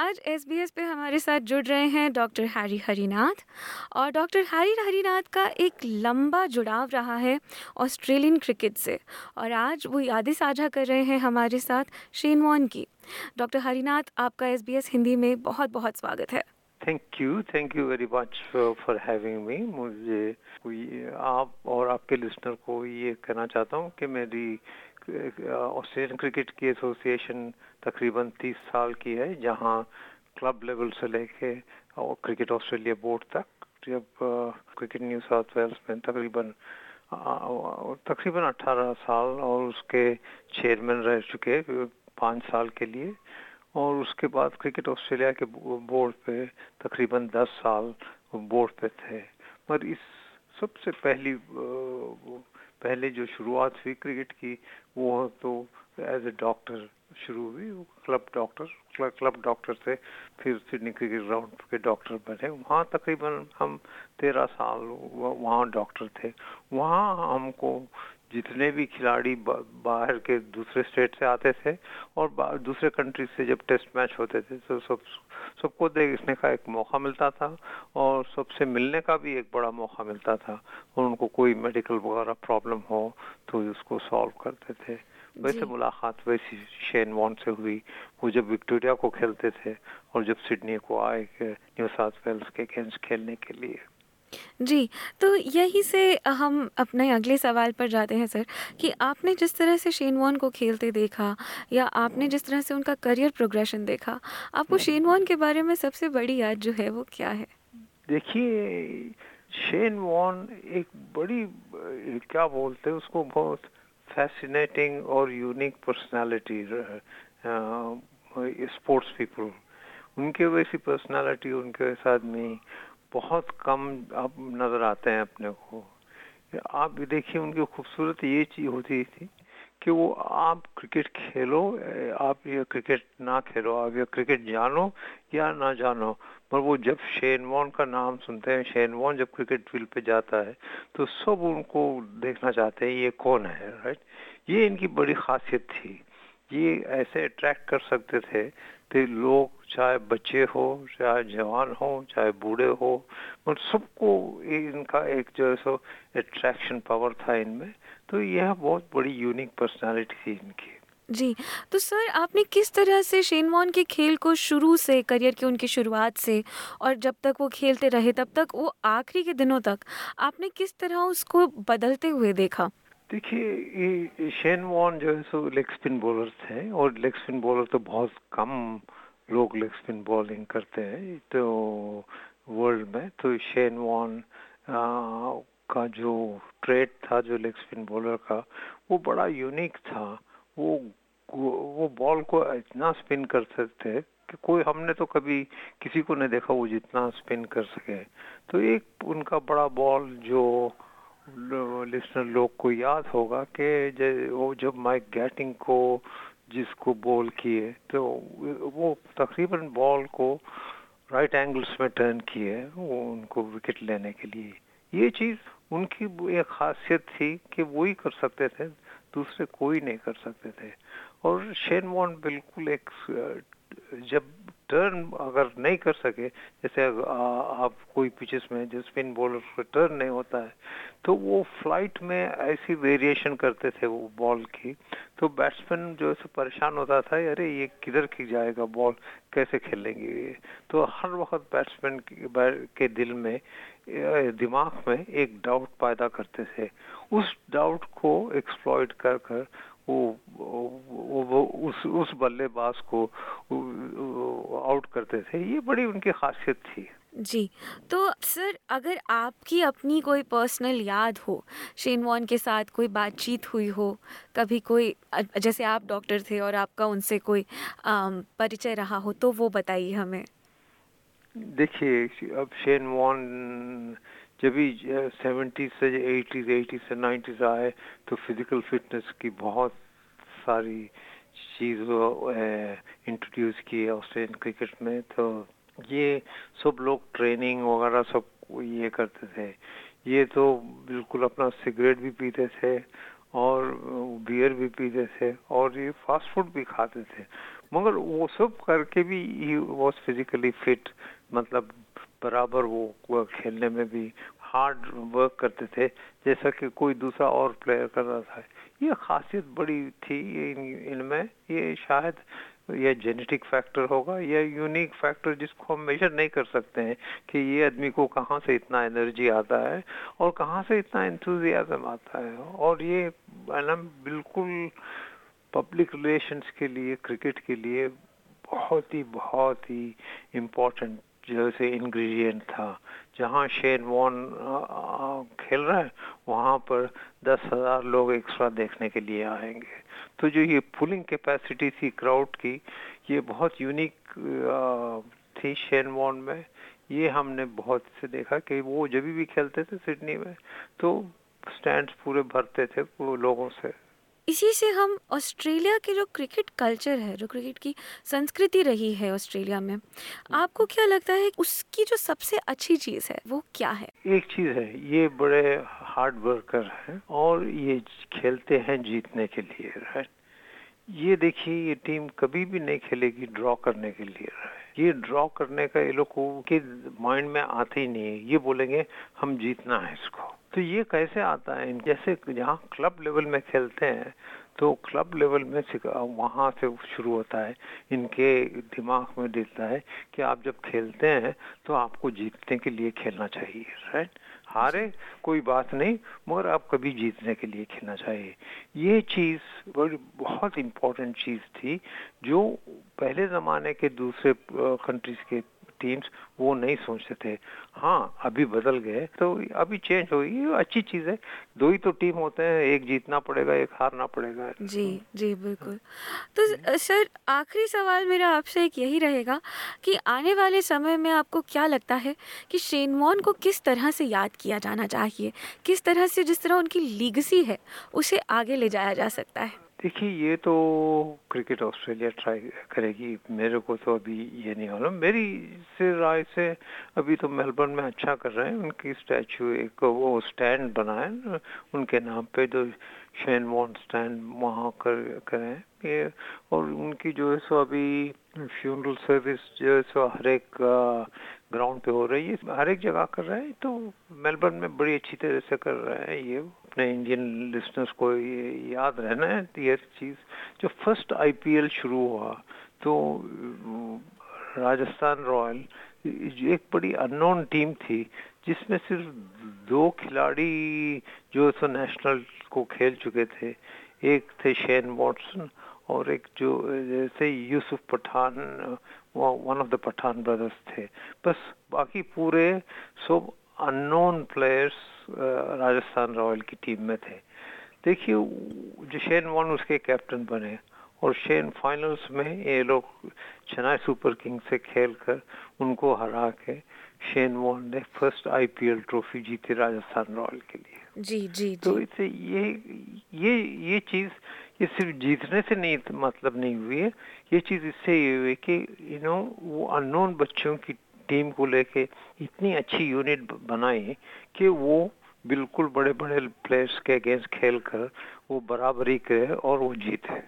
आज SBS पे हमारे साथ जुड़ रहे हैं डॉ हैरी हरिनाथ। और डॉ हैरी हरिनाथ का एक लंबा जुड़ाव रहा है ऑस्ट्रेलियन क्रिकेट से, और आज वो यादें साझा कर रहे हैं हमारे साथ शेन वॉर्न की। डॉ हरिनाथ, आपका SBS हिंदी में बहुत बहुत स्वागत है। Thank you very much for having me. मुझे आप और आपके लिसनर को ये कहना चाहता हूँ कि मेरी ऑस्ट्रेलियन क्रिकेट की एसोसिएशन तकरीबन 30 साल की है, जहाँ क्लब लेवल से लेके और क्रिकेट ऑस्ट्रेलिया बोर्ड तक, जब क्रिकेट न्यू साउथ वेल्स में तकरीबन 18 साल और उसके चेयरमैन रह चुके 5 साल के लिए, और उसके बाद क्रिकेट ऑस्ट्रेलिया के बोर्ड पे तकरीबन 10 साल बोर्ड पे थे। पर इस सबसे पहले जो शुरुआत हुई क्रिकेट की, वो तो एज ए डॉक्टर शुरू हुई, क्लब डॉक्टर थे, फिर सिडनी क्रिकेट ग्राउंड के डॉक्टर बने। वहाँ तकरीबन हम 13 साल वहाँ डॉक्टर थे। वहाँ हमको जितने भी खिलाड़ी बाहर के दूसरे स्टेट से आते थे और दूसरे कंट्री से जब टेस्ट मैच होते थे तो सबको देखने का एक मौका मिलता था, और सबसे मिलने का भी एक बड़ा मौका मिलता था। और उनको कोई मेडिकल वगैरह प्रॉब्लम हो तो उसको सॉल्व करते थे। वैसे मुलाकात वैसी शेन वॉर्न से हुई। वो जब विक्टोरिया को खेलते थे और जब सिडनी को आए न्यू साउथ वेल्स के अगेंस्ट खेलने के लिए। जी, तो यही से हम अपने अगले सवाल पर जाते हैं सर, कि आपने जिस तरह से शेन वॉर्न को खेलते देखा या आपने जिस तरह से उनका करियर प्रोग्रेशन देखा, आपको शेन वॉर्न के बारे में सबसे बड़ी याद जो है वो क्या है? देखिए, शेन वॉर्न एक बड़ी क्या बोलते हैं उसको, बहुत फैसिनेटिंग और यूनिक पर्सनालिटी स्पोर्ट्स पीपल। उनके वैसी पर्सनालिटी उनके वैसा आदमी बहुत कम अब नज़र आते हैं अपने को। आप देखिए, उनकी खूबसूरत ये चीज़ होती थी कि वो, आप क्रिकेट खेलो, आप ये क्रिकेट ना खेलो, आप ये क्रिकेट जानो या ना जानो, पर वो जब शेन वॉर्न का नाम सुनते हैं, शेन वॉर्न जब क्रिकेट फील्ड पे जाता है तो सब उनको देखना चाहते हैं, ये कौन है, राइट। ये इनकी बड़ी खासियत थी। ये ऐसे अट्रैक्ट कर सकते थे कि लोग, चाहे बच्चे हो, चाहे जवान हो, चाहे बूढ़े हो, मतलब सबको इनका एक जो सो अट्रैक्शन पावर था इनमें। तो यह बहुत बड़ी यूनिक पर्सनालिटी थी इनकी। जी, तो सर आपने किस तरह से शेन वॉर्न के खेल को शुरू से, करियर की उनकी शुरुआत से और जब तक वो खेलते रहे तब तक, वो आखिरी के दिनों तक, आपने किस तरह उसको बदलते हुए देखा? देखिए, शेन वॉर्न जो है सो लेग स्पिन बॉलर थे, और लेग स्पिन बॉलर तो बहुत कम लोग लेग स्पिन बॉलिंग करते हैं तो वर्ल्ड में। तो शेन वॉर्न का जो ट्रेड था, जो लेग स्पिन बॉलर का, वो बड़ा यूनिक था। वो बॉल को इतना स्पिन कर सकते कि कोई, हमने तो कभी किसी को नहीं देखा वो जितना स्पिन कर सके। तो एक उनका बड़ा बॉल जो लिस्नर लोग को याद होगा कि वो जब माइक गैटिंग को जिसको बॉल किए, तो वो तकरीबन बॉल को राइट एंगल्स में टर्न किए वो उनको विकेट लेने के लिए। ये चीज़ उनकी एक खासियत थी कि वो ही कर सकते थे, दूसरे कोई नहीं कर सकते थे। और शेन वॉर्न बिल्कुल एक, जब टर्न अगर नहीं कर सके, जैसे आप कोई पिचेस में जो स्पिन बॉलर को टर्न नहीं होता है, तो वो फ्लाइट में ऐसी वेरिएशन करते थे वो बॉल की, तो बैट्समैन जो है परेशान होता था, अरे ये किधर खिंच जाएगा, बॉल कैसे खेलेंगे ये। तो हर वक्त बैट्समैन के दिल में, दिमाग में एक डाउट पैदा करते थे। उस डाउट को एक्सप्लॉइट कर कर वो उस बल्लेबाज को आउट करते थे। ये बड़ी उनकी खासियत थी। जी, तो सर अगर आपकी अपनी कोई पर्सनल याद हो, शेन वॉर्न के साथ कोई बातचीत हुई हो कभी, कोई, जैसे आप डॉक्टर थे और आपका उनसे कोई परिचय रहा हो, तो वो बताइए हमें। देखिए, अब शेन वॉर्न जब भी 70s से 80s से 90s आए तो फिजिकल फिटनेस की बहुत सारी चीज़ इंट्रोड्यूस की ऑस्ट्रेलियन क्रिकेट में। तो ये सब लोग ट्रेनिंग वगैरह सब ये करते थे। ये तो बिल्कुल अपना सिगरेट भी पीते थे और बियर भी पीते थे और ये फास्ट फूड भी खाते थे, मगर वो सब करके भी ही वॉज फिजिकली फिट, मतलब बराबर वो खेलने में भी हार्ड वर्क करते थे जैसा कि कोई दूसरा और प्लेयर कर रहा था। ये खासियत बड़ी थी इनमें। ये शायद यह जेनेटिक फैक्टर होगा या यूनिक फैक्टर जिसको हम मेजर नहीं कर सकते हैं कि ये आदमी को कहाँ से इतना एनर्जी आता है और कहाँ से इतना एंथुजियाज्म आता है। और ये बिल्कुल पब्लिक रिलेशंस के लिए, क्रिकेट के लिए बहुत ही इम्पोर्टेंट जैसे इंग्रेडिएंट था। जहाँ शेन वॉर्न खेल रहा है वहाँ पर 10,000 लोग एक्स्ट्रा देखने के लिए आएंगे, तो जो ये पुलिंग कैपेसिटी थी क्राउड की, ये बहुत यूनिक थी शेन वॉर्न में। ये हमने बहुत से देखा कि वो जब भी खेलते थे सिडनी में तो स्टैंड्स पूरे भरते थे लोगों से। इसी से हम ऑस्ट्रेलिया के जो क्रिकेट कल्चर है, जो क्रिकेट की संस्कृति रही है ऑस्ट्रेलिया में, आपको क्या लगता है उसकी जो सबसे अच्छी चीज़ है वो क्या है? एक चीज़ है, ये बड़े हार्ड वर्कर हैं और ये खेलते हैं जीतने के लिए, राइट। ये देखिए, ये टीम कभी भी नहीं खेलेगी ड्रॉ करने के लिए, राइट। ये ड्रॉ करने का ये लोगों के माइंड में आते ही नहीं है। ये बोलेंगे हम जीतना है इसको। तो ये कैसे आता है? जैसे जहाँ क्लब लेवल में खेलते हैं तो क्लब लेवल में वहाँ से शुरू होता है, इनके दिमाग में दिखता है कि आप जब खेलते हैं तो आपको जीतने के लिए खेलना चाहिए, राइट। हारे कोई बात नहीं, मगर आप कभी जीतने के लिए खेलना चाहिए। ये चीज़ बड़ी बहुत इम्पोर्टेंट चीज़ थी जो पहले ज़माने के दूसरे कंट्रीज़ के टीम्स वो नहीं सोचते थे। हाँ, अभी बदल गए, तो अभी चेंज हो गई, अच्छी चीज है। दो ही तो टीम होते हैं, एक जीतना पड़ेगा एक हारना पड़ेगा। जी जी बिल्कुल। तो सर, आखिरी सवाल मेरा आपसे एक यही रहेगा कि आने वाले समय में आपको क्या लगता है कि शेन वॉर्न को किस तरह से याद किया जाना चाहिए, किस तरह से, जिस तरह उनकी लीगेसी है उसे आगे ले जाया जा सकता है? देखिए, ये तो क्रिकेट ऑस्ट्रेलिया ट्राई करेगी, मेरे को तो अभी ये नहीं मालूम। मेरी से राय से अभी तो मेलबर्न में अच्छा कर रहे हैं, उनकी स्टैचू एक वो स्टैंड बनाए उनके नाम पे, जो शेन वॉर्न स्टैंड वहाँ करें ये। और उनकी जो है सो अभी फ्यूनरल सर्विस जो है सो हर एक ग्राउंड पे हो रही है, हर एक जगह कर रहे हैं, तो मेलबर्न में बड़ी अच्छी तरह से कर रहे हैं। ये अपने इंडियन लिस्नर्स को ये याद रहना है, ये चीज़। जो फर्स्ट IPL शुरू हुआ तो राजस्थान रॉयल एक बड़ी अननोन टीम थी जिसमें सिर्फ 2 खिलाड़ी जो सो नेशनल को खेल चुके थे, एक थे शेन वॉटसन और एक जो जैसे Yusuf Pathan, one of the Pathan brothers थे। बस बाकी पूरे सब अननोन प्लेयर्स राजस्थान रॉयल की टीम में थे। देखिए, जो शेन वॉर्न उसके कैप्टन बने और शेन फाइनल्स में ये लोग चेन्नई सुपर किंग्स से खेलकर उनको हरा के शेन वॉर्न ने फर्स्ट IPL ट्रॉफी जीती राजस्थान रॉयल के लिए। जी जी। तो इससे ये चीज़, ये सिर्फ जीतने से नहीं मतलब नहीं हुई है, ये चीज़ इससे ये हुई कि वो अननोन बच्चों की टीम को लेके इतनी अच्छी यूनिट बनाई कि वो बिल्कुल बड़े बड़े प्लेयर्स के अगेंस्ट खेल कर वो बराबरी करे और वो जीते।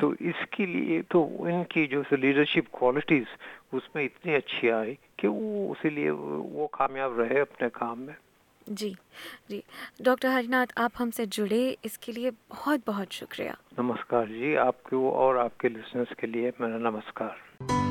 तो इसके लिए तो इनकी जो लीडरशिप क्वालिटीज उसमें इतनी अच्छी आई कि वो इसीलिए वो कामयाब रहे अपने काम में। जी जी। डॉक्टर हरिनाथ, आप हमसे जुड़े, इसके लिए बहुत बहुत शुक्रिया। नमस्कार जी, आपके और आपके लिसनर्स के लिए मेरा नमस्कार।